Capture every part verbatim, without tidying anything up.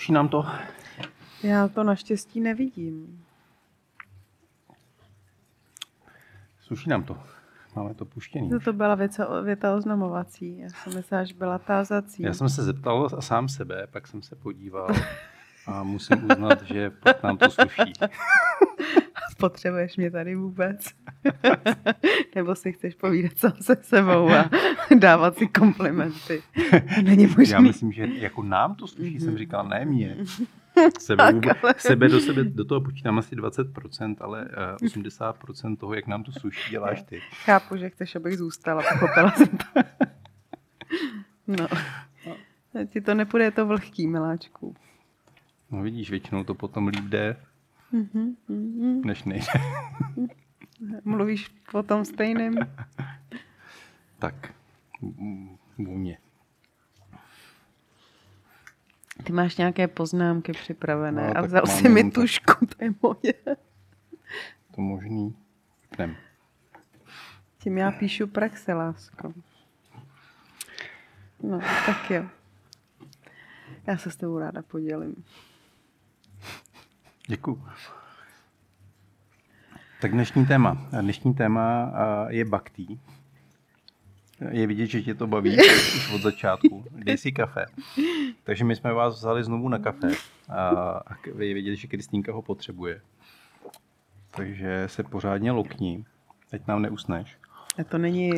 Sluší nám to? Já to naštěstí nevidím. Sluší nám to. Máme to puštěný. To, to byla věca, věta oznamovací. Já jsem myslela, že byla tázací. Já jsem se zeptal a sám sebe, pak jsem se podíval a musím uznat, že pak nám to sluší. Potřebuješ mě tady vůbec? Nebo si chceš povídat sám se sebou a dávat si komplimenty? Není možný. Já myslím, že jako nám to sluší, mm-hmm. jsem říkal, ne mě. Sebe, vůbec, sebe do sebe do toho počítám asi dvacet procent, ale osmdesát procent toho, jak nám to sluší, děláš ty. Chápu, že chceš, abych zůstala, pochopila jsem to. No. Ti to nepůjde, je to vlhký, miláčku. No vidíš, většinou to potom líp jde. Mm-hmm, mm-hmm. Než nejde. Mluvíš o tom stejném? Tak, u mě. Ty máš nějaké poznámky připravené no, a vzal si mi tušku, tak. To je moje. To možný. Nem. Tím já píšu praxe, lásko. No, tak jo. Já se s tebou ráda podělím. Děkuju. Tak dnešní téma. Dnešní téma je bhakti. Je vidět, že tě to baví už od začátku. Dej si kafe. Takže my jsme vás vzali znovu na kafe. A je vidět, že Kristýnka ho potřebuje. Takže se pořádně lokni. Ať nám neusneš. A to není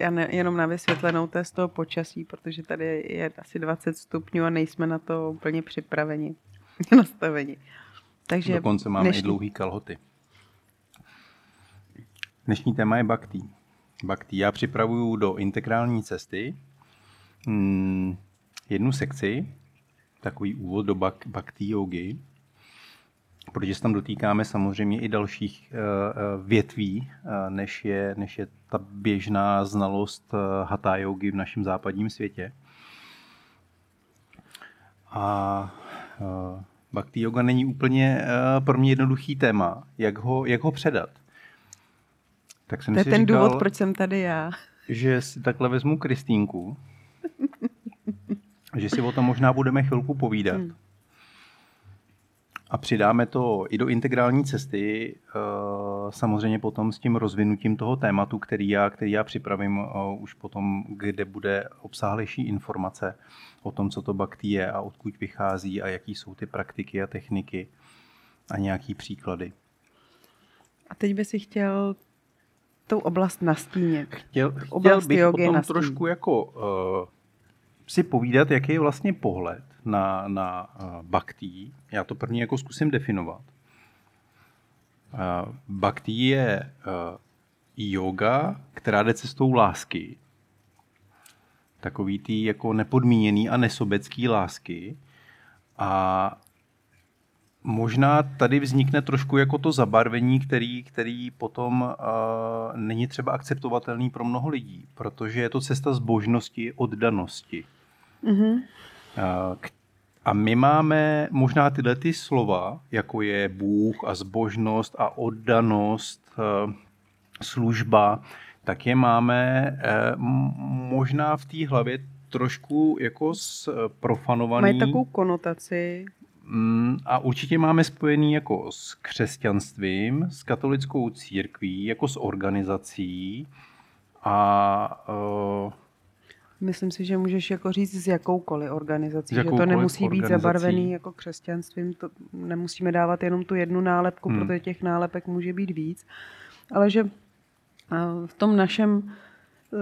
já ne, jenom na vysvětlenou, to je z toho počasí, protože tady je asi dvacet stupňů a nejsme na to úplně připraveni. Nastaveni. Takže dokonce máme dnešní... i dlouhý kalhoty. Dnešní téma je bhakti. Bhakti. Já připravuju do integrální cesty hmm, jednu sekci, takový úvod do bhakti yogy, protože se tam dotýkáme samozřejmě i dalších uh, větví, uh, než, je, než je ta běžná znalost uh, hatha yogy v našem západním světě. A Uh, bhakti yoga není úplně uh, pro mě jednoduchý téma. Jak ho, jak ho předat? Tak jsem to je si ten říkal, důvod, proč jsem tady já. Že si takhle vezmu Kristýnku, že si o tom možná budeme chvilku povídat. Hmm. A přidáme to i do integrální cesty, uh, samozřejmě potom s tím rozvinutím toho tématu, který já, který já připravím uh, už potom, kde bude obsáhlejší informace o tom, co to bhakti je a odkud vychází a jaký jsou ty praktiky a techniky a nějaký příklady. A teď by si chtěl tou oblast nastínit. Chtěl, chtěl bych potom nastínit. Trošku jako uh, si povídat, jaký je vlastně pohled na, na uh, bhakti. Já to první jako zkusím definovat. Uh, bhakti je uh, yoga, která jde cestou lásky. Takový ty jako nepodmíněný a nesobecký lásky. A možná tady vznikne trošku jako to zabarvení, který, který potom uh, není třeba akceptovatelný pro mnoho lidí, protože je to cesta zbožnosti, oddanosti. Mm-hmm. Uh, a my máme možná tyhle ty slova, jako je Bůh a zbožnost a oddanost, uh, služba, tak je máme eh, možná v té hlavě trošku jako zprofanovaný. Mají takovou konotaci. Mm, a určitě máme spojený jako s křesťanstvím, s katolickou církví, jako s organizací a... Eh, myslím si, že můžeš jako říct s jakoukoliv organizací, že to nemusí být zabarvený jako křesťanstvím, to nemusíme dávat jenom tu jednu nálepku, hmm. protože těch nálepek může být víc, ale že... A v tom našem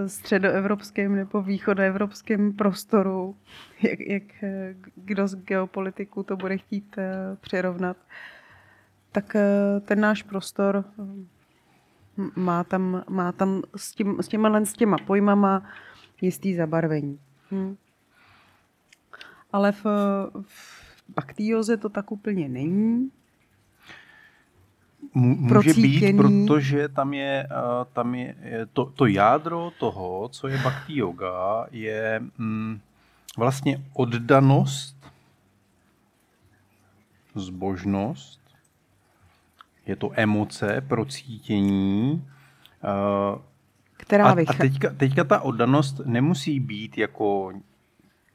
středoevropském nebo východoevropském prostoru, jak, jak kdo z geopolitiků to bude chtít přirovnat, tak ten náš prostor má tam, má tam s, tím, s těma, s těma pojmama jistý zabarvení. Hm. Ale v, v bhakti józe to tak úplně není. Může být, protože tam je, tam je to, to jádro toho, co je bhakti yoga, je mm, vlastně oddanost, zbožnost, je to emoce, procítění. Která a, a teďka, teďka ta oddanost nemusí být jako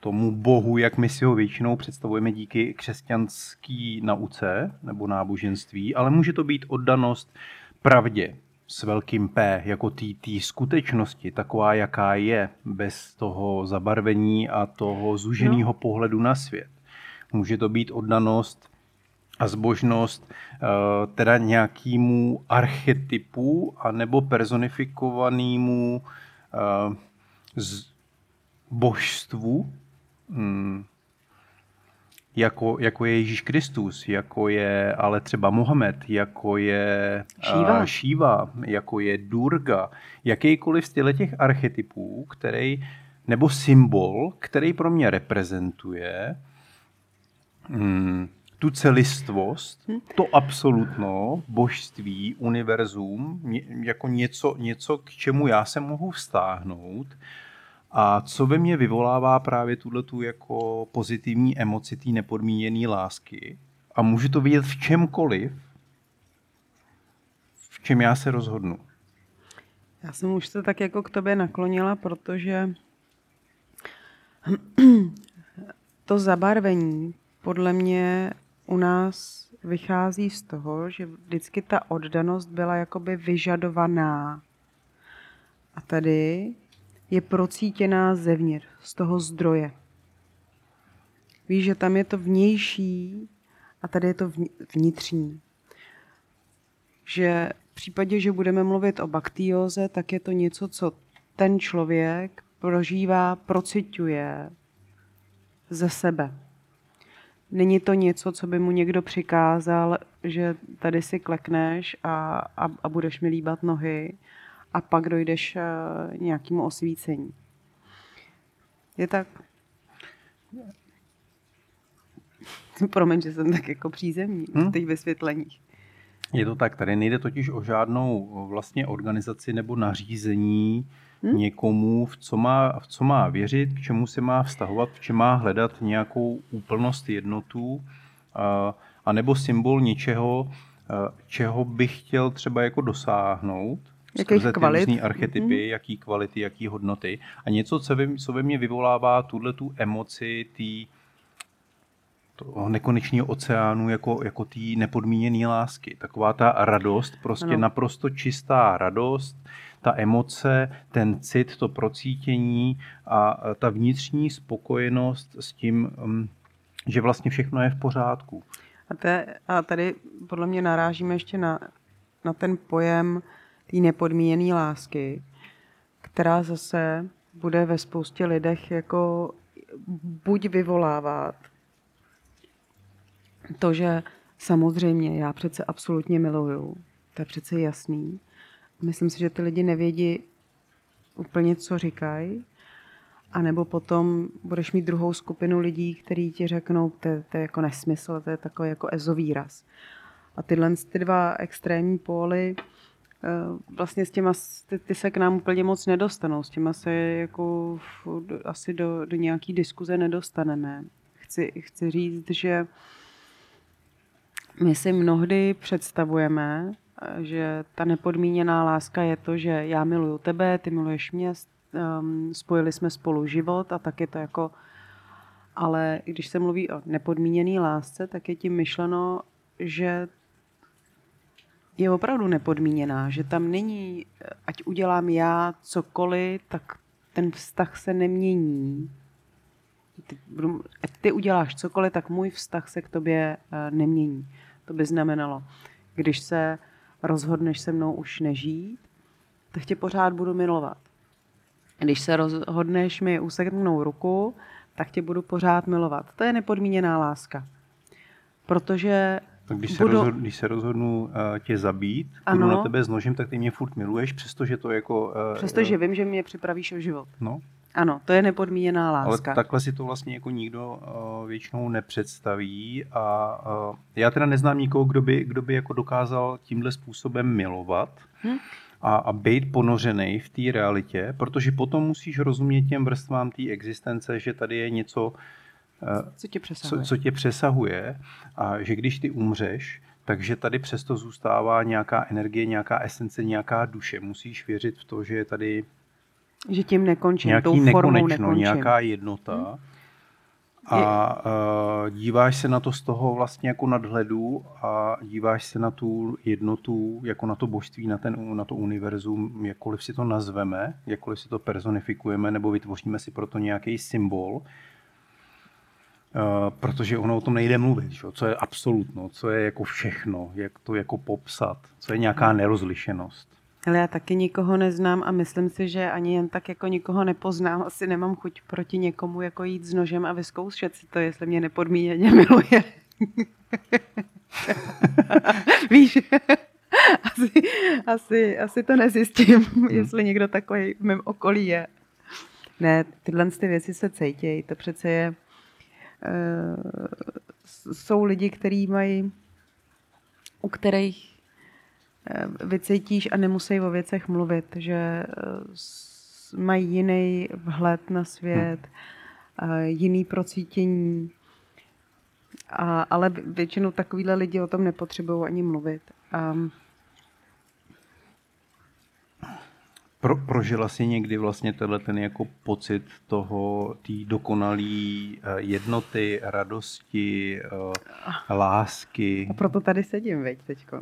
tomu bohu, jak my si ho většinou představujeme díky křesťanské nauce nebo náboženství, ale může to být oddanost pravdě s velkým P, jako té skutečnosti, taková, jaká je, bez toho zabarvení a toho zuženého no. pohledu na svět. Může to být oddanost a zbožnost teda nějakému archetypu anebo personifikovanému božstvu, jako, jako je Ježíš Kristus, jako je ale třeba Muhammad, jako je Shiva. Shiva, jako je Durga, jakýkoliv z těch archetypů, který, nebo symbol, který pro mě reprezentuje hmm, tu celistvost, to absolutno, božství, univerzum, jako něco, něco, k čemu já se mohu vztáhnout a co ve mně vyvolává právě tuhletu jako pozitivní emoci té nepodmíněné lásky. A můžu to vidět v čemkoliv, v čem já se rozhodnu. Já jsem už se tak jako k tobě naklonila, protože to zabarvení podle mě u nás vychází z toho, že vždycky ta oddanost byla jakoby vyžadovaná. A tady je procítěná zevnitř, z toho zdroje. Víš, že tam je to vnější a tady je to vnitřní. Že v případě, že budeme mluvit o bhakti józe, tak je to něco, co ten člověk prožívá, prociťuje ze sebe. Není to něco, co by mu někdo přikázal, že tady si klekneš a, a, a budeš mi líbat nohy a pak dojdeš nějakému osvícení. Je tak? Promiň, že jsem tak jako přízemní hmm? v těch vysvětleních. Je to tak, tady nejde totiž o žádnou vlastně organizaci nebo nařízení hmm? někomu, v co má, v co má věřit, k čemu se má vztahovat, v čem má hledat nějakou úplnost, jednotu, a, a nebo symbol něčeho, a, čeho bych chtěl třeba jako dosáhnout, skrze ty různý archetypy, mm-hmm. jaký kvality, jaký hodnoty. A něco, co ve mně vyvolává tuhletu emoci tý, toho nekonečního oceánu, jako, jako tý nepodmíněné lásky. Taková ta radost, prostě ano. naprosto čistá radost, ta emoce, ten cit, to procítění a ta vnitřní spokojenost s tím, že vlastně všechno je v pořádku. A, te, a tady podle mě narážíme ještě na, na ten pojem té nepodmíněné lásky, která zase bude ve spoustě lidech jako buď vyvolávat to, že samozřejmě já přece absolutně miluju, to je přece jasný. Myslím si, že ty lidi nevědí úplně, co říkají. A nebo potom budeš mít druhou skupinu lidí, kteří ti řeknou, to, to je jako nesmysl, to je takový jako ezovýraz. A tyhle ty dva extrémní póly vlastně s těma, ty, ty se k nám úplně moc nedostanou, s těma se jako v, do, asi do, do nějaký diskuze nedostaneme. Chci, chci říct, že my si mnohdy představujeme, že ta nepodmíněná láska je to, že já miluju tebe, ty miluješ mě, spojili jsme spolu život a tak je to jako... Ale když se mluví o nepodmíněné lásce, tak je tím myšleno, že je opravdu nepodmíněná, že tam není, ať udělám já cokoliv, tak ten vztah se nemění. Ty, ať ty uděláš cokoliv, tak můj vztah se k tobě nemění. To by znamenalo, když se rozhodneš se mnou už nežít, tak tě pořád budu milovat. Když se rozhodneš mi useknout ruku, tak tě budu pořád milovat. To je nepodmíněná láska. Protože Když se, Budu... rozhodnu, když se rozhodnu uh, tě zabít, budu na tebe s nožem, tak ty mě furt miluješ, přestože to jako... Uh, přestože uh, vím, že mě připravíš o život. No. Ano, to je nepodmíněná láska. Ale takhle si to vlastně jako nikdo uh, většinou nepředstaví. A uh, já teda neznám nikoho, kdo by, kdo by jako dokázal tímhle způsobem milovat hm? a, a být ponořenej v té realitě, protože potom musíš rozumět těm vrstvám té existence, že tady je něco... Co tě, co, co tě přesahuje a že když ty umřeš, takže tady přesto zůstává nějaká energie, nějaká esence, nějaká duše. Musíš věřit v to, že je tady že tím nekončím, nějaký tou formou nekonečno, nekončím. Nějaká jednota, hmm. a díváš se na to z toho vlastně jako nadhledu a díváš se na tu jednotu, jako na to božství, na, ten, na to univerzum, jakkoliv si to nazveme, jakkoliv si to personifikujeme nebo vytvoříme si proto nějaký symbol, protože ono o tom nejde mluvit, že? Co je absolutno, co je jako všechno, jak to jako popsat, co je nějaká nerozlišenost. Ale já taky nikoho neznám a myslím si, že ani jen tak jako nikoho nepoznám. Asi nemám chuť proti někomu jako jít s nožem a vyzkoušet si to, jestli mě nepodmíněně miluje. Víš, asi, asi, asi to nezjistím, hmm. jestli někdo takový v mém okolí je. Ne, tyhle ty věci se cítějí. To přece je... Uh, jsou lidi, který mají... U kterých vycítíš a nemusí o věcech mluvit, že mají jiný vhled na svět, jiný procítění, a, ale většinou takovýhle lidi o tom nepotřebují ani mluvit. A... Pro, prožila jsi někdy vlastně tenhle ten jako pocit toho, tý dokonalý jednoty, radosti, lásky? A proto tady sedím, veď, teďko.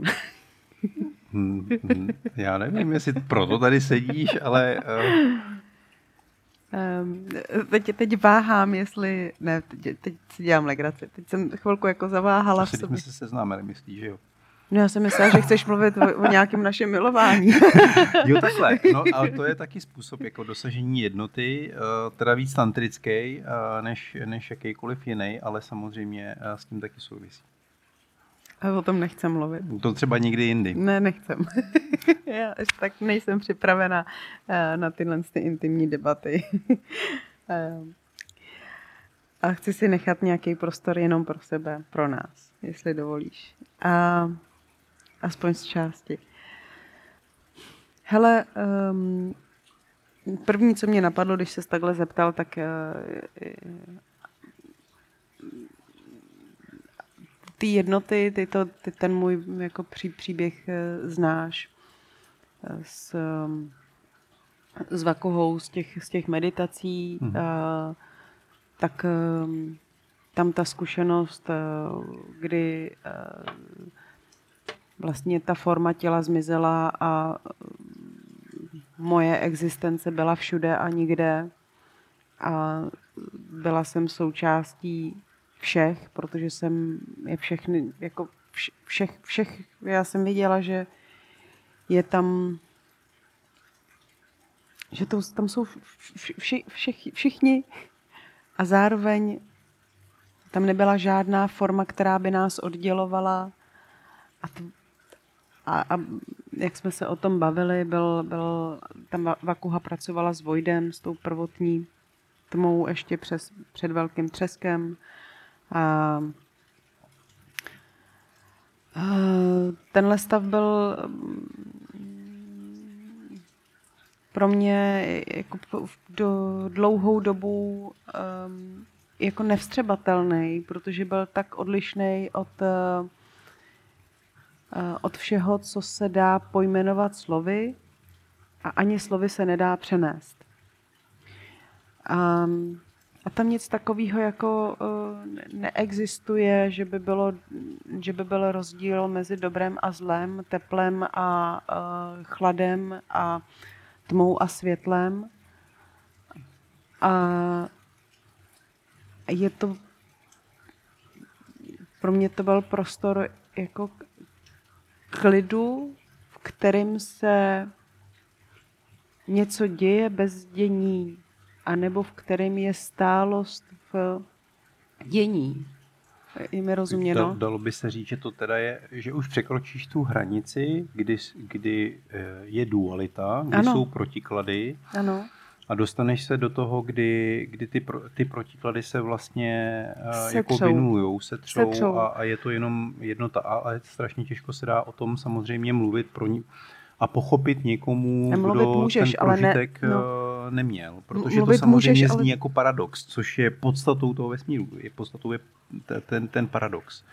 Hmm, hmm, já nevím, jestli proto tady sedíš, ale... Uh... Um, teď, teď váhám, jestli... Ne, teď, teď si dělám legraci. Teď jsem chvilku jako zaváhala v sobě. Teď jsme se seznámili, myslíš, že jo? No, já jsem myslela, že chceš mluvit o, o nějakém našem milování. Jo, takhle. No, ale to je taky způsob jako dosažení jednoty, teda víc tantrický, než, než jakýkoliv jiný, ale samozřejmě s tím taky souvisí. A o tom nechcem mluvit. To třeba nikdy jindy. Ne, nechcem. Já až tak nejsem připravena na tyhle ty intimní debaty. A chci si nechat nějaký prostor jenom pro sebe, pro nás, jestli dovolíš. A aspoň z části. Hele, um, první, co mě napadlo, když ses takhle zeptal, tak... Uh, ty jednoty, ty, to, ty ten můj jako pří, příběh znáš s, s Vakuhou z těch, z těch meditací, hmm. a, tak tam ta zkušenost, kdy a, vlastně ta forma těla zmizela a moje existence byla všude a nikde a byla jsem součástí všech, protože jsem je všechny, jako vše, všech, všech, já jsem viděla, že je tam, že to, tam jsou vši, vši, všichni a zároveň tam nebyla žádná forma, která by nás oddělovala a, t, a, a jak jsme se o tom bavili, byl, byl tam Vakuha pracovala s voidem, s tou prvotní tmou ještě přes, před velkým třeskem. A tenhle stav byl pro mě jako do dlouhou dobu jako nevstřebatelný, protože byl tak odlišný od, od všeho, co se dá pojmenovat slovy a ani slovy se nedá přenést. A A tam nic takového jako neexistuje, že by, bylo, že by byl rozdíl mezi dobrem a zlem, teplem a chladem a tmou a světlem. A je to, pro mě to byl prostor jako klidu, v kterém se něco děje bez dění. A nebo v kterém je stálost v dění. Je mi rozuměno? Da, dalo by se říct, že to teda je, že už překročíš tu hranici, kdy, kdy je dualita, kdy ano. Jsou protiklady. Ano. A dostaneš se do toho, kdy, kdy ty, pro, ty protiklady se vlastně se jako vinujou, se třou a, a je to jenom jednota. Ale strašně těžko se dá o tom samozřejmě mluvit pro ní a pochopit někomu, mluvit kdo můžeš, ten prožitek... Ale ne, no. neměl, protože mluvit to samozřejmě můžeš, zní ale... jako paradox, což je podstatou toho vesmíru, je podstatou je ten, ten paradox.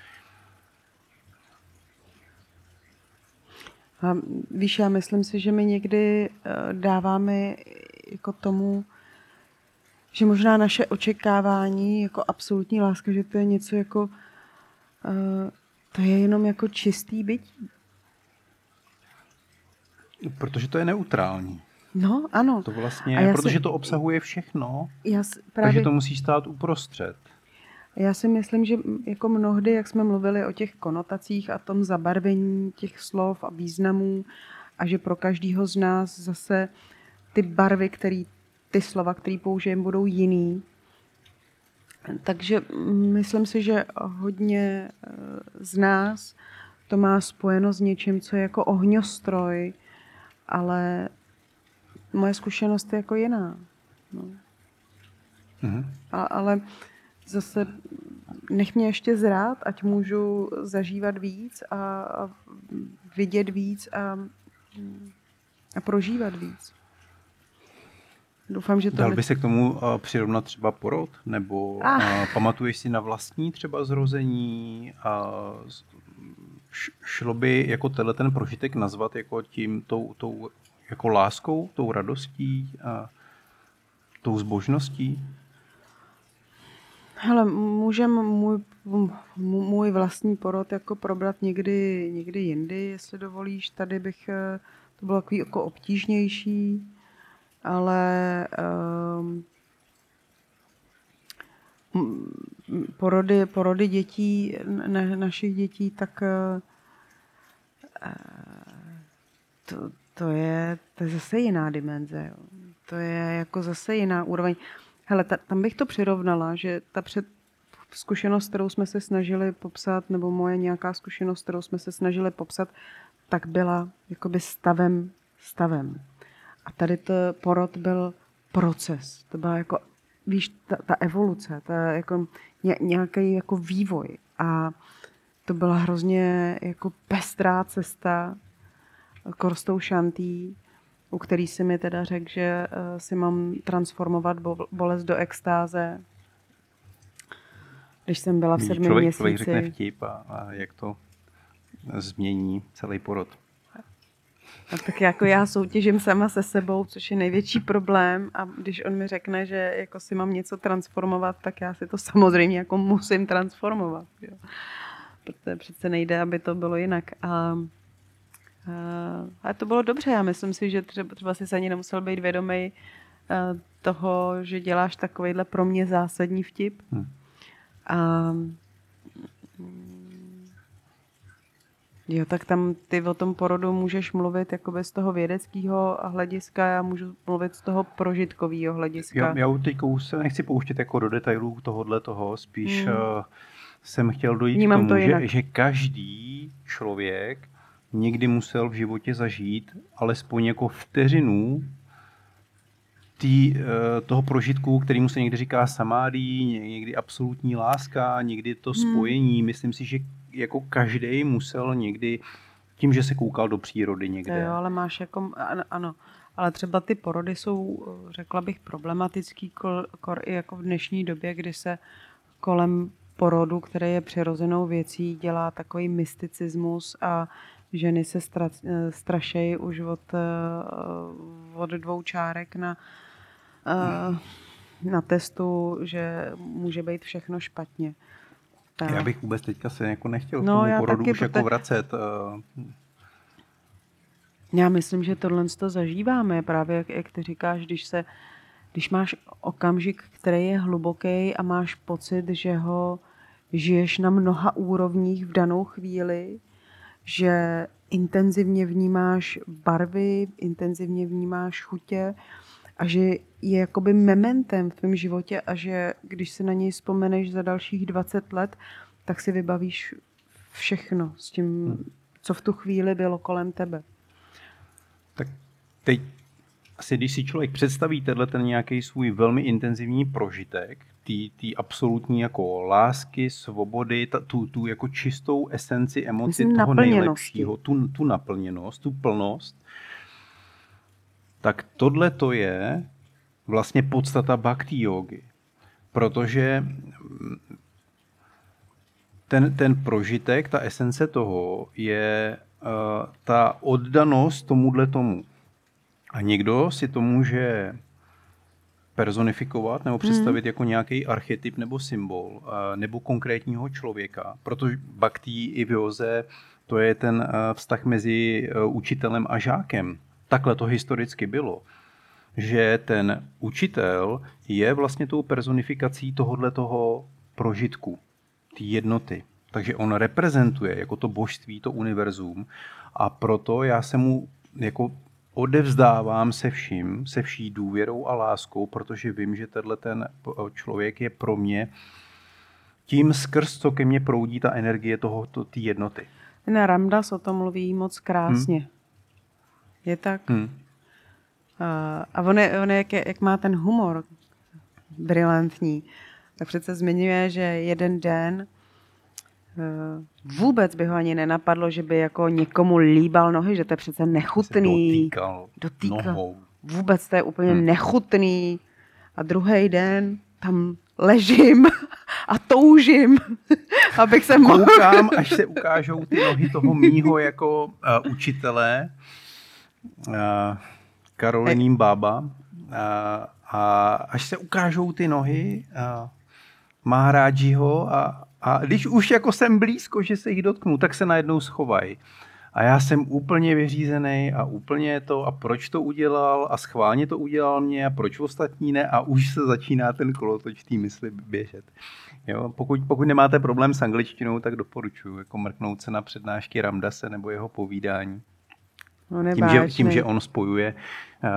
A víš, já myslím si, že my někdy dáváme jako tomu, že možná naše očekávání jako absolutní láska, že to je něco jako, uh, to je jenom jako čistý bytí. Protože to je neutrální. No, ano. To vlastně, protože si, to obsahuje všechno, já si, právě, takže to musí stát uprostřed. Já si myslím, že jako mnohdy, jak jsme mluvili o těch konotacích a tom zabarvení těch slov a významů, a že pro každého z nás zase ty barvy, který, ty slova, které použijeme, budou jiný. Takže myslím si, že hodně z nás to má spojeno s něčím, co je jako ohňostroj, ale moje zkušenost je jako jiná. No. Mhm. A, ale zase nech mě ještě zrát, ať můžu zažívat víc a, a vidět víc a, a prožívat víc. Doufám, že to Dal by se k tomu uh, přirovnat třeba porod? Nebo ah. uh, pamatuješ si na vlastní třeba zrození? Uh, š- šlo by jako tenhle ten prožitek nazvat jako tím, tou, tou jako láskou, tou radostí, uh, tou zbožností? Hele, můžem můj, můj vlastní porod jako probrat někdy, někdy jindy, jestli dovolíš. Tady bych, to bylo takový jako obtížnější, ale um, porody, porody dětí, na, našich dětí, tak uh, to, to, je, to je zase jiná dimenze. Jo. To je jako zase jiná úroveň. Hele, ta, tam bych to přirovnala, že ta před, zkušenost, kterou jsme se snažili popsat, nebo moje nějaká zkušenost, kterou jsme se snažili popsat, tak byla jakoby stavem, stavem. A tady to porod byl proces. To byla jako, víš, ta, ta evoluce, ta jako ně, nějaký jako vývoj. A to byla hrozně jako pestrá cesta korstou šantí, u který si mi teda řekl, že si mám transformovat bolest do extáze. Když jsem byla v sedmi člověk, měsíci. Člověk řekne vtip a, a jak to změní celý porod. A tak jako já soutěžím sama se sebou, což je největší problém, a když on mi řekne, že jako si mám něco transformovat, tak já si to samozřejmě jako musím transformovat. Jo. Protože přece nejde, aby to bylo jinak. A A to bylo dobře, já myslím si, že třeba, třeba jsi ani nemusel být vědomý toho, že děláš takovejhle pro mě zásadní vtip. Hmm. A, jo, tak tam ty o tom porodu můžeš mluvit jakoby z toho vědeckého hlediska, já můžu mluvit z toho prožitkového hlediska. Já, já teď se nechci pouštět jako do detailů tohohle toho, spíš hmm. uh, jsem chtěl dojít Vnímám k tomu, to že, že každý člověk někdy musel v životě zažít alespoň jako vteřinu tý, toho prožitku, kterému se někdy říká samadhi, někdy absolutní láska, někdy to spojení. Hmm. Myslím si, že jako každý musel někdy tím, že se koukal do přírody někde. Jo, ale máš jako, ano, ale třeba ty porody jsou, řekla bych, problematický kor, kor i jako v dnešní době, kdy se kolem porodu, který je přirozenou věcí, dělá takový mysticismus a ženy se stra, strašejí už od, od dvou čárek na, na testu, že může být všechno špatně. Tak. Já bych vůbec teďka se jako nechtěl no, k tomu porodu taky, už jako vracet. Já myslím, že tohle to zažíváme. Právě jak ty říkáš, když, se, když máš okamžik, který je hluboký a máš pocit, že ho žiješ na mnoha úrovních v danou chvíli, že intenzivně vnímáš barvy, intenzivně vnímáš chutě a že je jakoby mementem v tvém životě a že když si na něj vzpomeneš za dalších dvacet let, tak si vybavíš všechno s tím, co v tu chvíli bylo kolem tebe. Tak teď asi, když si člověk představí tenhle ten nějaký svůj velmi intenzivní prožitek, Ty, ty absolutní jako lásky, svobody, ta, tu, tu jako čistou esenci emoci Myslím, toho nejlepšího, tu, tu naplněnost, tu plnost, tak tohle to je vlastně podstata bhakti jógy. Protože ten, ten prožitek, ta esence toho je uh, ta oddanost tomuhle tomu. A někdo si to může personifikovat nebo představit hmm. jako nějaký archetyp nebo symbol nebo konkrétního člověka. Protože bhakti i v józe to je ten vztah mezi učitelem a žákem. Takhle to historicky bylo, že ten učitel je vlastně tou personifikací tohoto prožitku, té jednoty. Takže on reprezentuje jako to božství, to univerzum, a proto já se mu jako odevzdávám se vším, se vší důvěrou a láskou, protože vím, že tenhle ten člověk je pro mě tím, skrz co ke mně proudí ta energie tohoto, té jednoty. Ten Ram Dass o tom mluví moc krásně. Hmm. Je tak? Hmm. A on, je, on je, jak, je, jak má ten humor brilantní, tak přece zmiňuje, že jeden den vůbec by ho ani nenapadlo, že by jako někomu líbal nohy, že to je přece nechutný. Dotýkal, dotýkal nohou. Vůbec to je úplně hmm. nechutný. A druhý den tam ležím a toužím, abych se mohl... Koukám, až se ukážou ty nohy toho mýho jako uh, učitele, uh, Karoli Neem Baba. Uh, a až se ukážou ty nohy uh, Maharajiho a A když už jako jsem blízko, že se jich dotknu, tak se najednou schovají. A já jsem úplně vyřízený a úplně to, a proč to udělal, a schválně to udělal mě, a proč ostatní ne, a už se začíná ten kolotoč té mysli běžet. Jo? Pokud, pokud nemáte problém s angličtinou, tak doporučuji jako mrknout se na přednášky Ram Dasse nebo jeho povídání. No tím, že, tím, že on spojuje uh,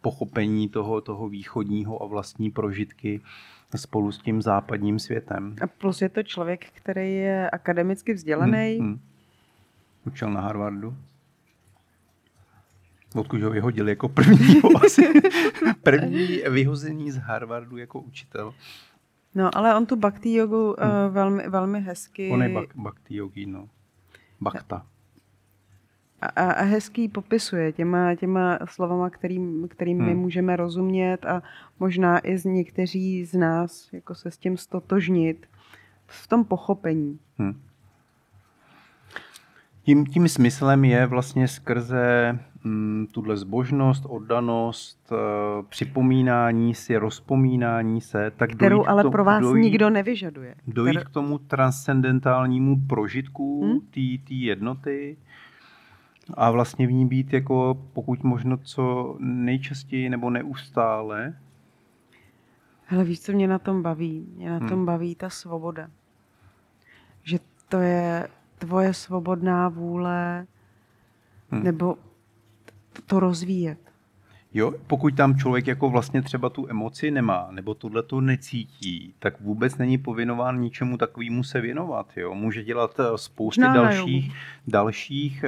pochopení toho, toho východního a vlastní prožitky spolu s tím západním světem. A plus je to člověk, který je akademicky vzdělaný. Hmm, hmm. Učil na Harvardu. Odkud ho vyhodili jako první, první vyhození z Harvardu jako učitel. No, ale on tu bhakti jogu uh, velmi, velmi hezky... On je bak, bhakti jogi, no. Bhakta. A, a, a hezký popisuje těma, těma slovama, kterým, kterým hmm. my můžeme rozumět a možná i z někteří z nás jako se s tím stotožnit v tom pochopení. Hmm. Tím, tím smyslem je vlastně skrze hm, tuhle zbožnost, oddanost, připomínání si, rozpomínání se. Tak kterou dojít ale tomu, pro vás dojít, nikdo nevyžaduje. Dojít Kterou... k tomu transcendentálnímu prožitku hmm? té jednoty, a vlastně v ní být jako pokud možno co nejčastěji nebo neustále. Hele, víš, co mě na tom baví? Mě na hmm. tom baví ta svoboda. Že to je tvoje svobodná vůle hmm. nebo to rozvíjet. Jo, pokud tam člověk jako vlastně třeba tu emoci nemá nebo tohle to necítí, tak vůbec není povinován ničemu takovému se věnovat. Jo? Může dělat spousty no, dalších, dalších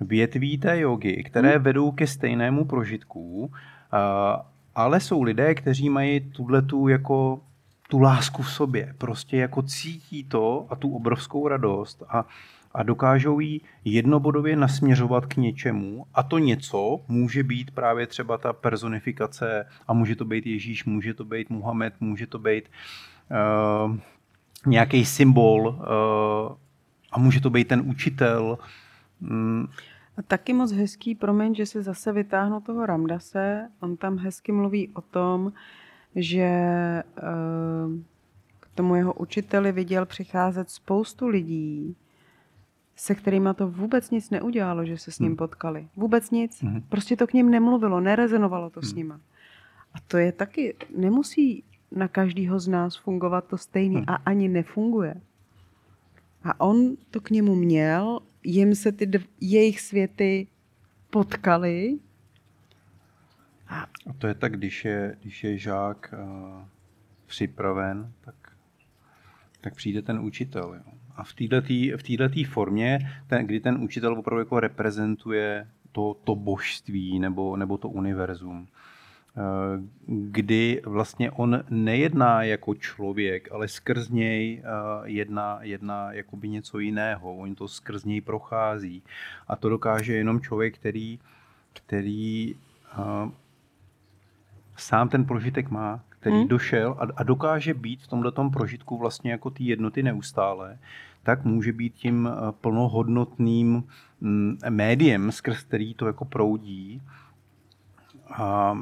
větví té jogy, které vedou ke stejnému prožitku, ale jsou lidé, kteří mají tuhletu jako tu lásku v sobě, prostě jako cítí to a tu obrovskou radost a, a dokážou ji jednobodově nasměřovat k něčemu a to něco může být právě třeba ta personifikace a může to být Ježíš, může to být Muhammad, může to být uh, nějaký symbol uh, a může to být ten učitel. Hmm. A taky moc hezký, promiň, že si zase vytáhnu toho Ram Dasse, on tam hezky mluví o tom, že k tomu jeho učiteli viděl přicházet spoustu lidí, se kterýma to vůbec nic neudělalo, že se s ním potkali. Vůbec nic. Hmm. Prostě to k ním nemluvilo, nerezonovalo to hmm. s nima. A to je taky, nemusí na každýho z nás fungovat to stejný hmm. a ani nefunguje. A on to k němu měl, jim se ty dv- jejich světy potkaly. A to je tak, když je, když je žák uh, připraven, tak, tak přijde ten učitel. Jo. A v této formě, ten, kdy ten učitel opravdu jako reprezentuje to, to božství nebo, nebo to univerzum, uh, kdy vlastně on nejedná jako člověk, ale skrz něj uh, jedná, jedná jakoby něco jiného. On to skrz něj prochází. A to dokáže jenom člověk, který, který uh, sám ten prožitek má, který hmm. došel a, a dokáže být v tomhletom prožitku vlastně jako ty jednoty neustále, tak může být tím plnohodnotným mm, médiem, skrz který to jako proudí. A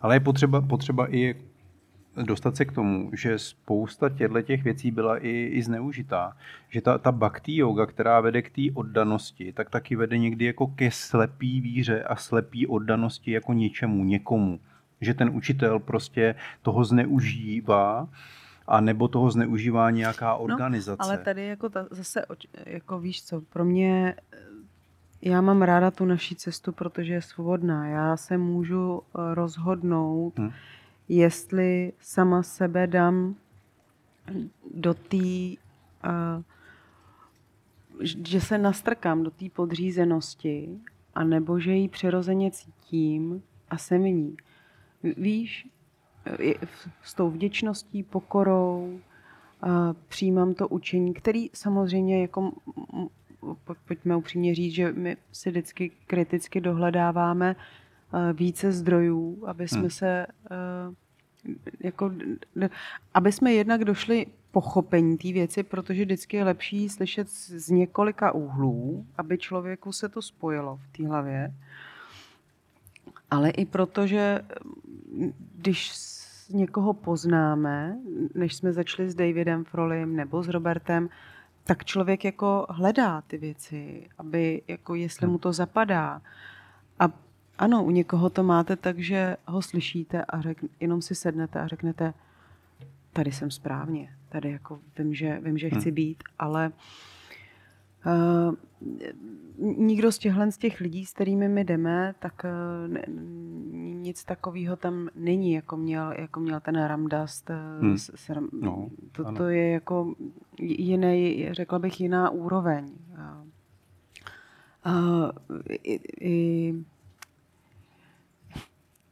Ale je potřeba, potřeba i dostat se k tomu, že spousta těchto věcí byla i, i zneužitá. Že ta, ta bhakti yoga, která vede k té oddanosti, tak taky vede někdy jako ke slepý víře a slepý oddanosti jako něčemu, někomu. Že ten učitel prostě toho zneužívá, a nebo toho zneužívá nějaká organizace. No, ale tady jako ta, zase, jako víš co, pro mě, já mám ráda tu naší cestu, protože je svobodná. Já se můžu rozhodnout, hmm. jestli sama sebe dám do té, že se nastrkám do té podřízenosti, anebo že ji přirozeně cítím a jsem v ní. Víš, s tou vděčností, pokorou přijímám to učení, který samozřejmě, jako, pojďme upřímně říct, že my si vždycky kriticky dohledáváme více zdrojů, aby jsme se jako, aby jsme jednak došli pochopení té věci, protože vždycky je lepší slyšet z několika úhlů, aby člověku se to spojilo v té hlavě. Ale i proto, že když někoho poznáme, než jsme začali s Davidem Frolim nebo s Robertem, tak člověk jako hledá ty věci, aby jako jestli mu to zapadá. A ano, u někoho to máte tak, že ho slyšíte a řekne, jenom si sednete a řeknete, tady jsem správně, tady jako vím, že, vím, že chci být, ale Uh, nikdo z těchhle z těch lidí, s kterými my jdeme, tak uh, ne, nic takového tam není, jako měl, jako měl ten Ram Dass. Hmm. No, to, to je jako jiný, řekla bych, jiná úroveň. Uh, uh, i, i,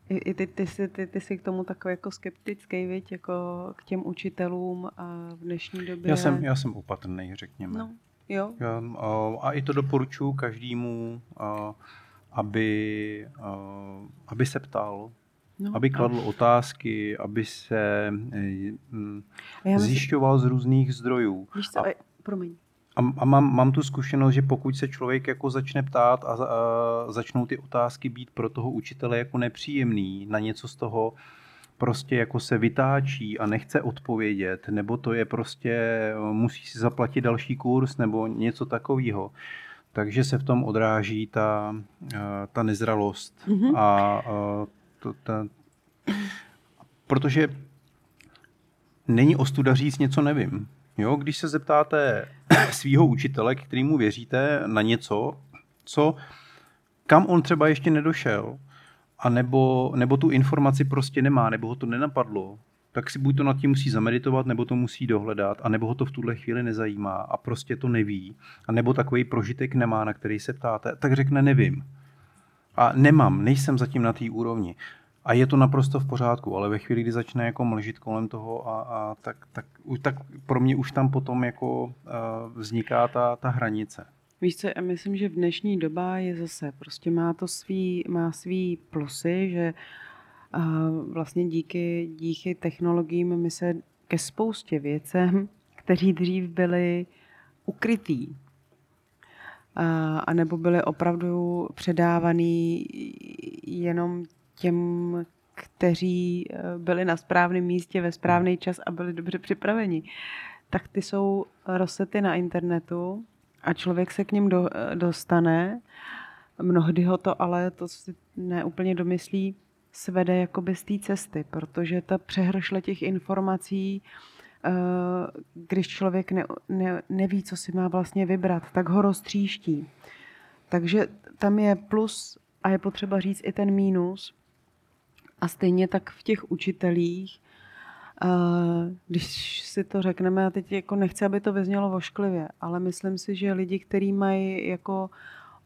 I ty, ty, ty, ty, ty jsi k tomu takový jako skeptický, viď? Jako k těm učitelům a v dnešní době. Já jsem, já jsem opatrnej, řekněme. No. Jo. A i to doporučuji každému, aby, aby se ptal, no, aby kladl a... otázky, aby se zjišťoval z různých zdrojů. Víš co, a, promiň. A, a mám, mám tu zkušenost, že pokud se člověk jako začne ptát a, a začnou ty otázky být pro toho učitele jako nepříjemný, na něco z toho prostě jako se vytáčí a nechce odpovědět, nebo to je prostě, musí si zaplatit další kurz, nebo něco takového. Takže se v tom odráží ta, ta nezralost. Mm-hmm. A, a to, ta, protože není ostuda říct něco nevím. Jo, když se zeptáte svýho učitele, kterýmu věříte, na něco, co, kam on třeba ještě nedošel, a nebo, nebo tu informaci prostě nemá, nebo ho to nenapadlo, tak si buď to nad tím musí zameditovat, nebo to musí dohledat, a nebo ho to v tuhle chvíli nezajímá a prostě to neví, a nebo takový prožitek nemá, na který se ptáte, tak řekne nevím. A nemám, nejsem zatím na té úrovni. A je to naprosto v pořádku, ale ve chvíli, kdy začne jako mlžit kolem toho, a, a tak, tak, tak pro mě už tam potom jako uh, vzniká ta, ta hranice. Víš co, já myslím, že v dnešní doba je zase, prostě má to svý, má svý plusy, že vlastně díky, díky technologiím my se ke spoustě věcem, které dřív byly ukrytý, a, a nebo byly opravdu předávaný jenom těm, kteří byli na správném místě ve správný čas a byli dobře připraveni, tak ty jsou rozsety na internetu. A člověk se k ním do, dostane, mnohdy ho to, ale to si neúplně domyslí, svede jakoby z té cesty, protože ta přehršle těch informací, když člověk ne, ne, neví, co si má vlastně vybrat, tak ho roztříští. Takže tam je plus a je potřeba říct i ten mínus. A stejně tak v těch učitelích, když si to řekneme, a teď jako nechci, aby to vyznělo vošklivě, ale myslím si, že lidi, kteří mají jako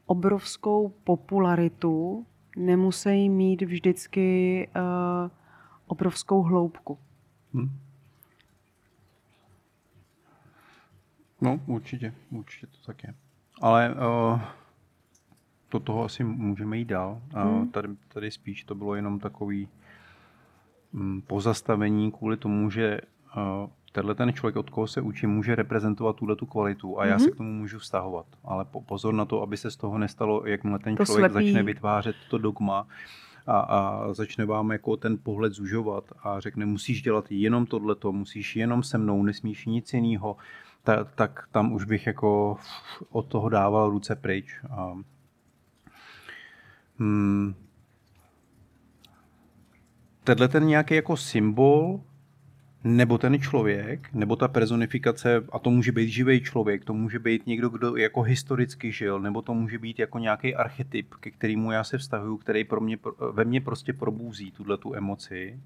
obrovskou popularitu, nemusí mít vždycky uh, obrovskou hloubku. Hmm. No, určitě, určitě to tak je. Ale uh, do toho asi můžeme jít dál. Hmm. Uh, tady, tady spíš to bylo jenom takový pozastavení kvůli tomu, že tenhle ten člověk, od koho se učí, může reprezentovat tuhletu kvalitu a já mm-hmm. se k tomu můžu vztahovat. Ale pozor na to, aby se z toho nestalo, jakmile ten to člověk slepý. Začne vytvářet to dogma, a, a začne vám jako ten pohled zužovat a řekne, musíš dělat jenom tohleto, musíš jenom se mnou, nesmíš nic jiného, ta, tak tam už bych jako od toho dával ruce pryč. A, hmm, tenhle ten nějaký jako symbol, nebo ten člověk, nebo ta personifikace, a to může být živý člověk, to může být někdo, kdo jako historicky žil, nebo to může být jako nějaký archetyp, ke kterému já se vztahuju, který pro mě, ve mně prostě probouzí tu emoci,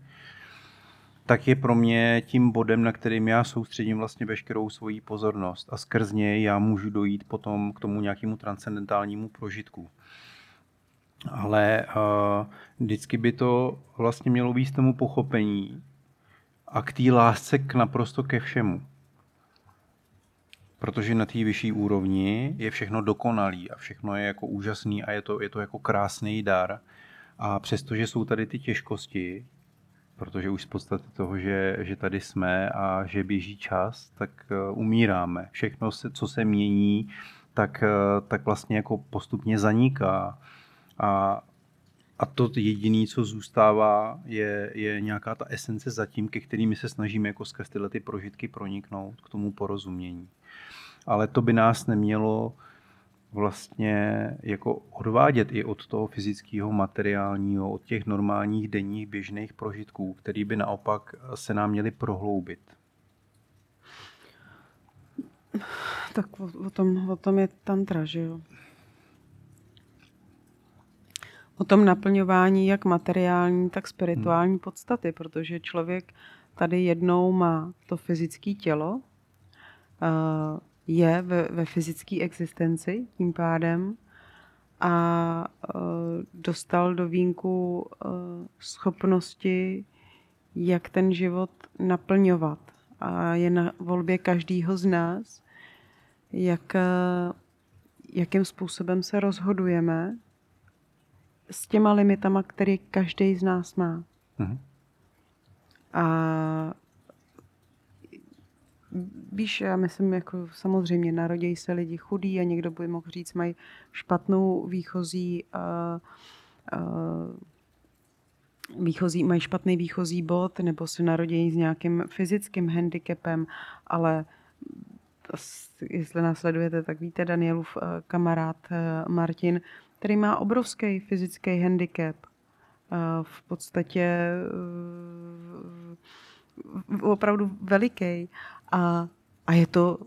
tak je pro mě tím bodem, na kterým já soustředím vlastně veškerou svoji pozornost a skrz něj já můžu dojít potom k tomu nějakému transcendentálnímu prožitku. Ale uh, vždycky by to vlastně mělo být tomu pochopení a k té lásce k naprosto ke všemu. Protože na té vyšší úrovni je všechno dokonalý a všechno je jako úžasný a je to, je to jako krásný dar. A přestože jsou tady ty těžkosti, protože už z podstaty toho, že, že tady jsme a že běží čas, tak umíráme. Všechno, co se mění, tak, tak vlastně jako postupně zaniká. A, a to jediné, co zůstává, je, je nějaká ta esence zatím, ke kterými se snažíme jako skrz tyhle ty prožitky proniknout k tomu porozumění. Ale to by nás nemělo vlastně jako odvádět i od toho fyzického, materiálního, od těch normálních, denních, běžných prožitků, které by naopak se nám měly prohloubit. Tak o, o, tom, o tom je tantra, že jo? O tom naplňování jak materiální, tak spirituální podstaty, protože člověk tady jednou má to fyzické tělo, je ve fyzické existenci tím pádem a dostal do vínku schopnosti, jak ten život naplňovat. A je na volbě každého z nás, jak, jakým způsobem se rozhodujeme, s těma limitama, který každý z nás má. Mhm. A víš, já myslím, jako samozřejmě narodí se lidi chudí a někdo by mohl říct, mají špatnou výchozí a, a, výchozí, mají špatný výchozí bod, nebo se narodí s nějakým fyzickým handicapem, ale jestli nás sledujete, tak víte, Danielův kamarád Martin, který má obrovský fyzický handicap. V podstatě opravdu veliký. A, a je to,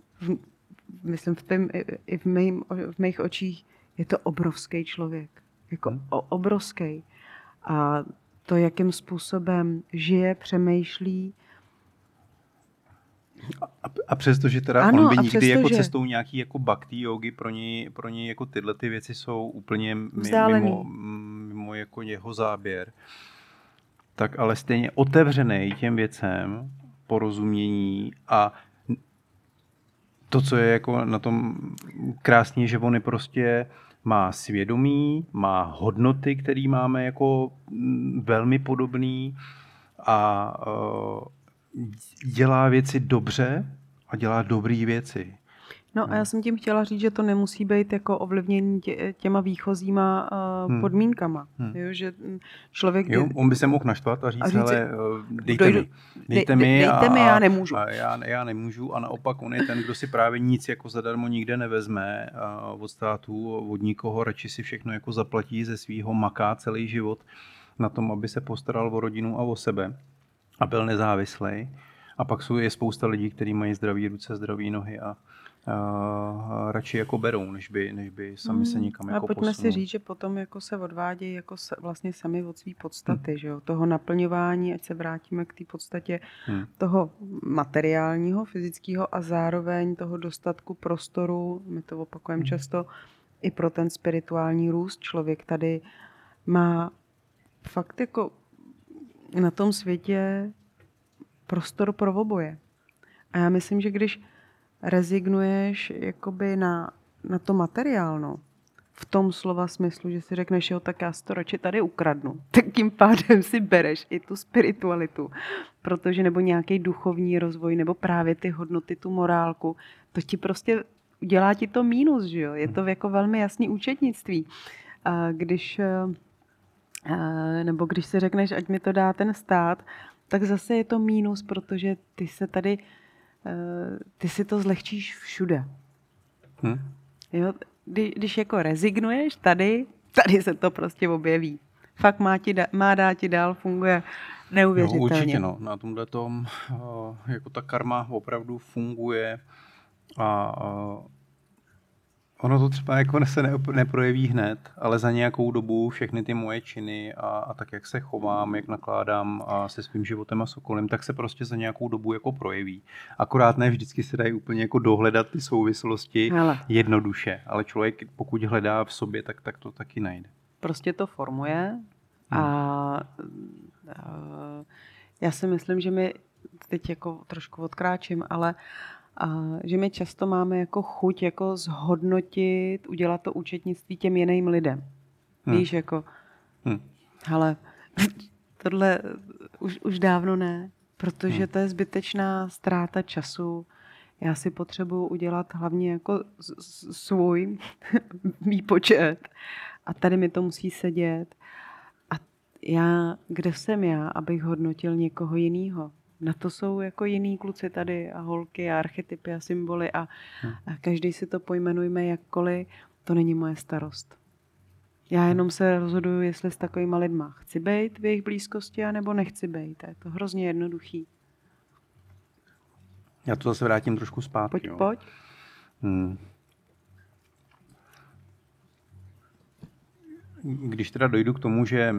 myslím, v tým, i v, mým, v mých očích, je to obrovský člověk. Jako hmm. obrovský. A to, jakým způsobem žije, přemýšlí. A, a přestože teda ano, on by nikdy přesto, jako že... cestou nějaký jako bhakti jogy pro něj, pro něj jako tyhle ty věci jsou úplně mimo, mimo jako jeho záběr, tak ale stejně otevřený těm věcem porozumění a to, co je jako na tom krásně, že on prostě má svědomí, má hodnoty, které máme jako velmi podobný a dělá věci dobře a dělá dobré věci. No a já jsem tím chtěla říct, že to nemusí být jako ovlivněný těma výchozíma uh, hmm. podmínkama. Hmm. Jo, že člověk... Jo, on by se mohl naštvat a říct, a říct hele, dejte dojdu, mi, dejte, dej, mi dejte, a, dejte mi, já nemůžu. A já, já nemůžu a naopak on je ten, kdo si právě nic jako zadarmo nikde nevezme uh, od státu, od nikoho, radši si všechno jako zaplatí ze svýho, maká celý život na tom, aby se postaral o rodinu a o sebe. A byl nezávislý. A pak jsou je spousta lidí, kteří mají zdravé ruce, zdravé nohy a, a, a radši jako berou, než by, než by sami hmm. se nikam jako posunou. A pojďme si říct, že potom jako se odvádějí jako vlastně sami od své podstaty, hmm. že jo? Toho naplňování, ať se vrátíme k té podstatě hmm. toho materiálního, fyzického a zároveň toho dostatku prostoru, my to opakujeme hmm. často, i pro ten spirituální růst. Člověk tady má fakt jako na tom světě prostor pro oboje. A já myslím, že když rezignuješ jakoby na, na to materiálno, v tom slova smyslu, že si řekneš, jo, tak já si to radši tady ukradnu, tak tím pádem si bereš i tu spiritualitu, protože nebo nějaký duchovní rozvoj, nebo právě ty hodnoty, tu morálku, to ti prostě dělá ti to mínus, že jo? Je to jako velmi jasný účetnictví. A když nebo když si řekneš, ať mi to dá ten stát, tak zase je to mínus, protože ty se tady, ty si to zlehčíš všude. Hm? Jo, když jako rezignuješ tady, tady se to prostě objeví. Fakt má, ti da, má dá ti dál, funguje neuvěřitelně. No, určitě, no. Na tomhle tom jako ta karma opravdu funguje a ono to třeba jako se neprojeví hned, ale za nějakou dobu všechny ty moje činy a, a tak, jak se chovám, jak nakládám a se svým životem a s okolím, tak se prostě za nějakou dobu jako projeví. Akorát ne vždycky se dají úplně jako dohledat ty souvislosti Hele. jednoduše, ale člověk, pokud hledá v sobě, tak, tak to taky najde. Prostě to formuje a, a já si myslím, že my teď jako trošku odkráčím, ale a že my často máme jako chuť jako zhodnotit, udělat to účetnictví těm jiným lidem. Hmm. Víš, jako, hmm. hele, tohle už, už dávno ne, protože hmm. to je zbytečná ztráta času. Já si potřebuji udělat hlavně jako svůj výpočet a tady mi to musí sedět. A já, kde jsem já, abych hodnotil někoho jinýho? Na to jsou jako jiný kluci tady a holky a archetypy a symboly a, a každý si to pojmenujme jakkoliv, to není moje starost. Já jenom se rozhoduju, jestli s takovýma lidma chci bejt v jejich blízkosti, anebo nechci bejt. Je to hrozně jednoduchý. Já to zase vrátím trošku zpátky. Pojď, jo. pojď. Hmm. Když teda dojdu k tomu, že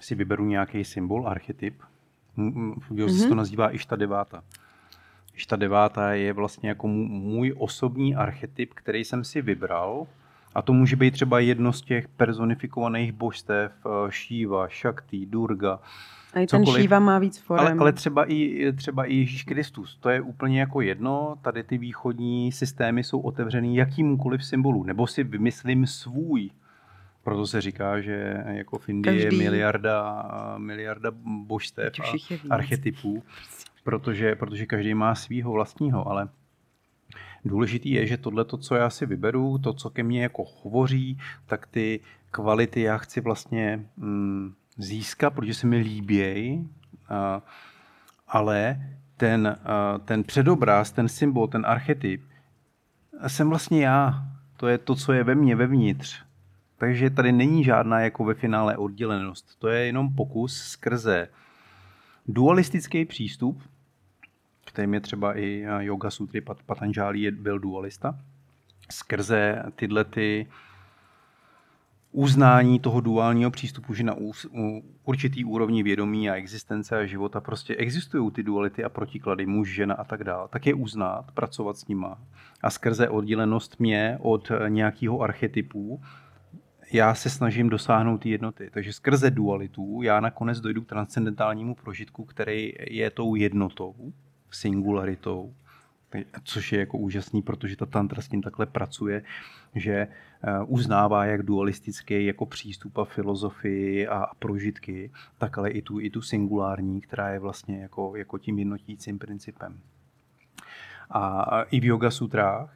si vyberu nějaký symbol, archetyp, jo, se to nazývá Ishta devata. Ishta devata je vlastně jako můj osobní archetyp, který jsem si vybral. A to může být třeba jedno z těch personifikovaných božstev, Shiva, Shakti, Durga. A i ten Shiva má víc forem. Ale, ale třeba, i, třeba i Ježíš Kristus. To je úplně jako jedno. Tady ty východní systémy jsou otevřený jakýmukoliv symbolu. Nebo si vymyslím svůj. Proto se říká, že jako v Indii je miliarda, miliarda božstev a archetypů, protože, protože každý má svýho vlastního, ale důležitý je, že tohle, to, co já si vyberu, to, co ke mně jako hovoří, tak ty kvality já chci vlastně mm, získat, protože se mi líběj, a, ale ten, a, ten předobraz, ten symbol, ten archetyp, jsem vlastně já, to je to, co je ve mně, vevnitř. Takže tady není žádná jako ve finále oddělenost. To je jenom pokus skrze dualistický přístup, kterým je třeba i Yoga Sutry, Pat, Patanjali byl dualista, skrze tyhle ty uznání toho duálního přístupu, že na určitý úrovni vědomí a existence a života prostě existují ty duality a protiklady muž, žena a tak dále, tak je uznat, pracovat s nima. A skrze oddělenost mě od nějakého archetypu já se snažím dosáhnout ty jednoty. Takže skrze dualitu já nakonec dojdu k transcendentálnímu prožitku, který je tou jednotou, singularitou, což je jako úžasný, protože ta tantra s tím takhle pracuje, že uznává jak dualistický jako přístup a filozofii a prožitky, tak ale i tu, i tu singulární, která je vlastně jako, jako tím jednotícím principem. A i v Yoga Sutrách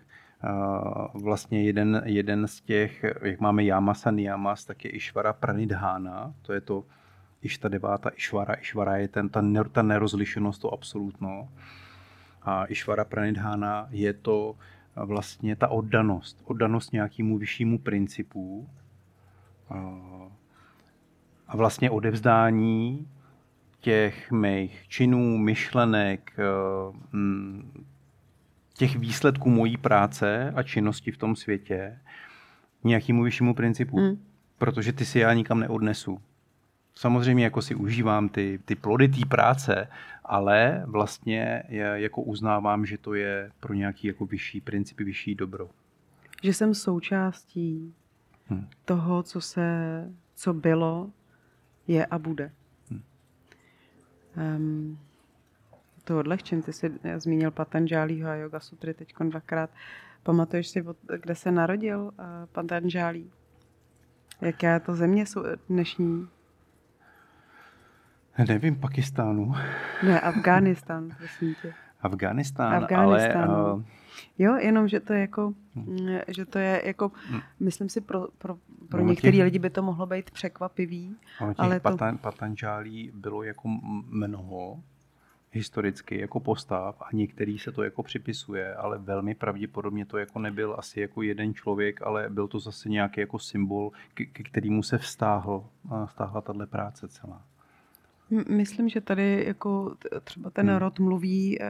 vlastně jeden, jeden z těch, jak máme Yamas a Niyamas, tak je Ishvara Pranidhana, to je to Ishta devata, Ishvara, Ishvara je ten, ta, ta nerozlišenost, to absolutno. A Ishvara Pranidhana je to vlastně ta oddanost, oddanost nějakému vyššímu principu a vlastně odevzdání těch mých činů, myšlenek, těch výsledků mojí práce a činnosti v tom světě nějakému vyššímu principu. Mm. Protože ty si já nikam neodnesu. Samozřejmě jako si užívám ty, ty plody té práce, ale vlastně jako uznávám, že to je pro nějaký jako vyšší principy, vyšší dobro. Že jsem součástí mm. toho, co se, co bylo, je a bude. Mm. Um, To odlehčím, ty jsi zmínil Patanjaliho a Yoga Sutry teď dvakrát. Pamatuješ si, kde se narodil Patanjali? Jaké to země jsou dnešní? Nevím, Pakistánu. Ne, Afghánistán, prosím tě. Afghánistán, Afghánistán, ale... Uh... Jo, jenom, že to je jako, že to je jako, myslím si, pro, pro, pro některé lidi by to mohlo být překvapivý. Těch ale patan, to... Patanjali bylo jako mnoho historicky jako postav a některý se to jako připisuje, ale velmi pravděpodobně to jako nebyl asi jako jeden člověk, ale byl to zase nějaký jako symbol, k, k kterému se vztáhl, vztáhla tato práce celá. Myslím, že tady jako třeba ten hmm. rod mluví uh,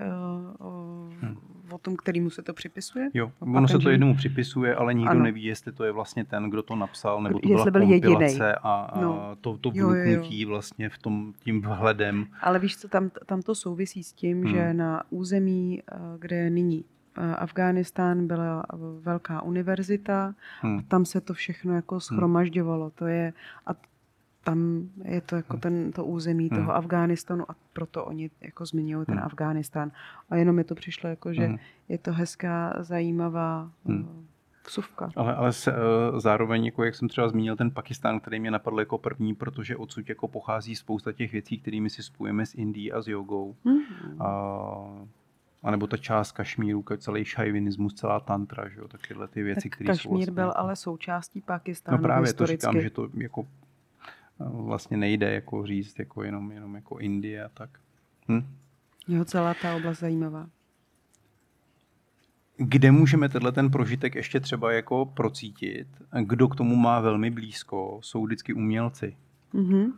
o, hmm. o tom, kterýmu se to připisuje. Jo, ono Patanjali. se to jednomu připisuje, ale nikdo ano. neví, jestli to je vlastně ten, kdo to napsal, nebo to jestli byla kompilace jedinej. a, a no. to, to vnuknutí vlastně v tom, tím vhledem. Ale víš co, tam, tam to souvisí s tím, hmm. že na území, kde nyní Afghánistán, byla velká univerzita hmm. a tam se to všechno jako shromažďovalo. To je... A tam je to jako ten, to území toho hmm. Afghánistánu a proto oni jako zmiňují ten hmm. Afghánistán. A jenom mi to přišlo jako, že hmm. je to hezká, zajímavá hmm. vsuvka. Ale, ale se, zároveň, jako jak jsem třeba zmínil, ten Pakistán, který mě napadl jako první, protože odsud jako pochází spousta těch věcí, kterými si spojujeme s Indií a s jogou. Hmm. A... A nebo ta část Kašmíru, celý šajvinismus, celá tantra, že jo, tak tyhle ty věci, které jsou... Kašmír vlastně... byl ale součástí Pakistánu historicky. No právě historicky. To říkám, že to jako... Vlastně nejde jako říct jako jenom, jenom jako Indie a tak. Hm? Jo, celá ta oblast zajímavá. Kde můžeme tenhle ten prožitek ještě třeba jako procítit? Kdo k tomu má velmi blízko, jsou vždycky umělci. Mm-hmm.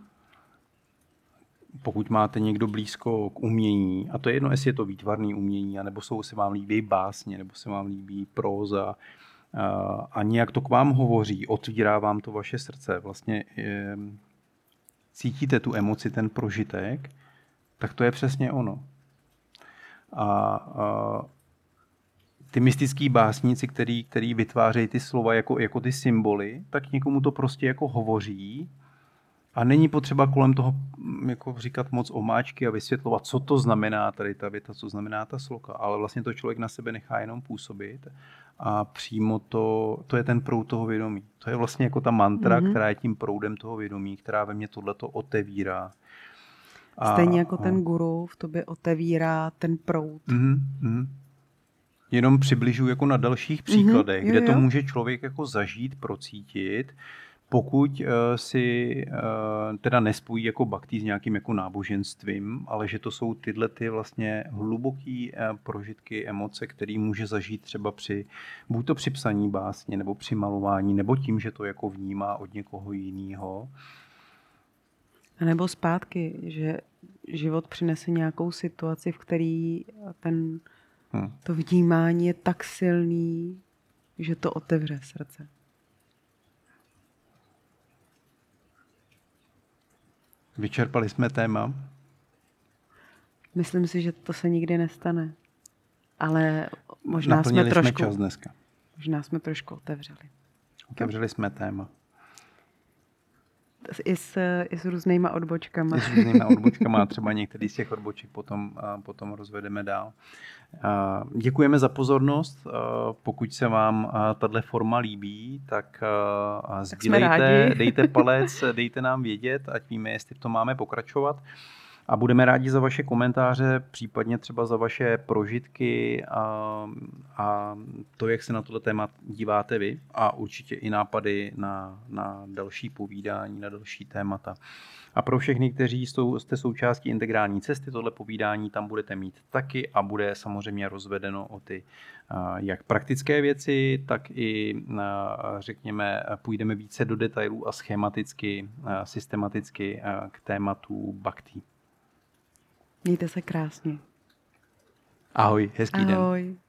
Pokud máte někdo blízko k umění, a to je jedno, jestli je to výtvarný umění, anebo jsou, se vám líbí básně, nebo se vám líbí próza, a nějak to k vám hovoří, otvírá vám to vaše srdce, vlastně je, cítíte tu emoci, ten prožitek, tak to je přesně ono. A, a ty mystický básníci, který, který vytvářejí ty slova jako, jako ty symboly, tak někomu to prostě jako hovoří a není potřeba kolem toho jako říkat moc omáčky a vysvětlovat, co to znamená tady ta věta, co znamená ta sloka, ale vlastně to člověk na sebe nechá jenom působit. A přímo to, to je ten proud toho vědomí. To je vlastně jako ta mantra, mm-hmm. která je tím proudem toho vědomí, která ve mně tohleto otevírá. A, Stejně jako a... ten guru v tobě otevírá ten proud. Mm-hmm. Jenom přibližuji jako na dalších příkladech, mm-hmm. jo, jo. kde to může člověk jako zažít, procítit, pokud uh, si uh, teda nespojí jako bhakti s nějakým jako náboženstvím, ale že to jsou tyhle ty vlastně hluboký uh, prožitky, emoce, který může zažít třeba při, buď to při psaní básně, nebo při malování, nebo tím, že to jako vnímá od někoho jiného. A nebo zpátky, že život přinese nějakou situaci, v které ten, hmm. to vnímání je tak silný, že to otevře srdce. Vyčerpali jsme téma? Myslím si, že to se nikdy nestane. Ale možná Naplnili jsme trošku... jsme čas dneska. Možná jsme trošku otevřeli. Otevřeli jsme téma. I s, i s různýma odbočkama. I s různýma odbočkama a třeba některý z těch odboček potom, potom rozvedeme dál. Děkujeme za pozornost. Pokud se vám tato forma líbí, tak sdílejte, dejte palec, dejte nám vědět, ať víme, jestli v tom máme pokračovat. A budeme rádi za vaše komentáře, případně třeba za vaše prožitky a, a to, jak se na tohle téma díváte vy a určitě i nápady na, na další povídání, na další témata. A pro všechny, kteří jsou, jste součástí integrální cesty, tohle povídání tam budete mít taky a bude samozřejmě rozvedeno o ty jak praktické věci, tak i řekněme, půjdeme více do detailů a schematicky, systematicky k tématu bhakti. Mějte se krásně. Ahoj, hezký Ahoj. den.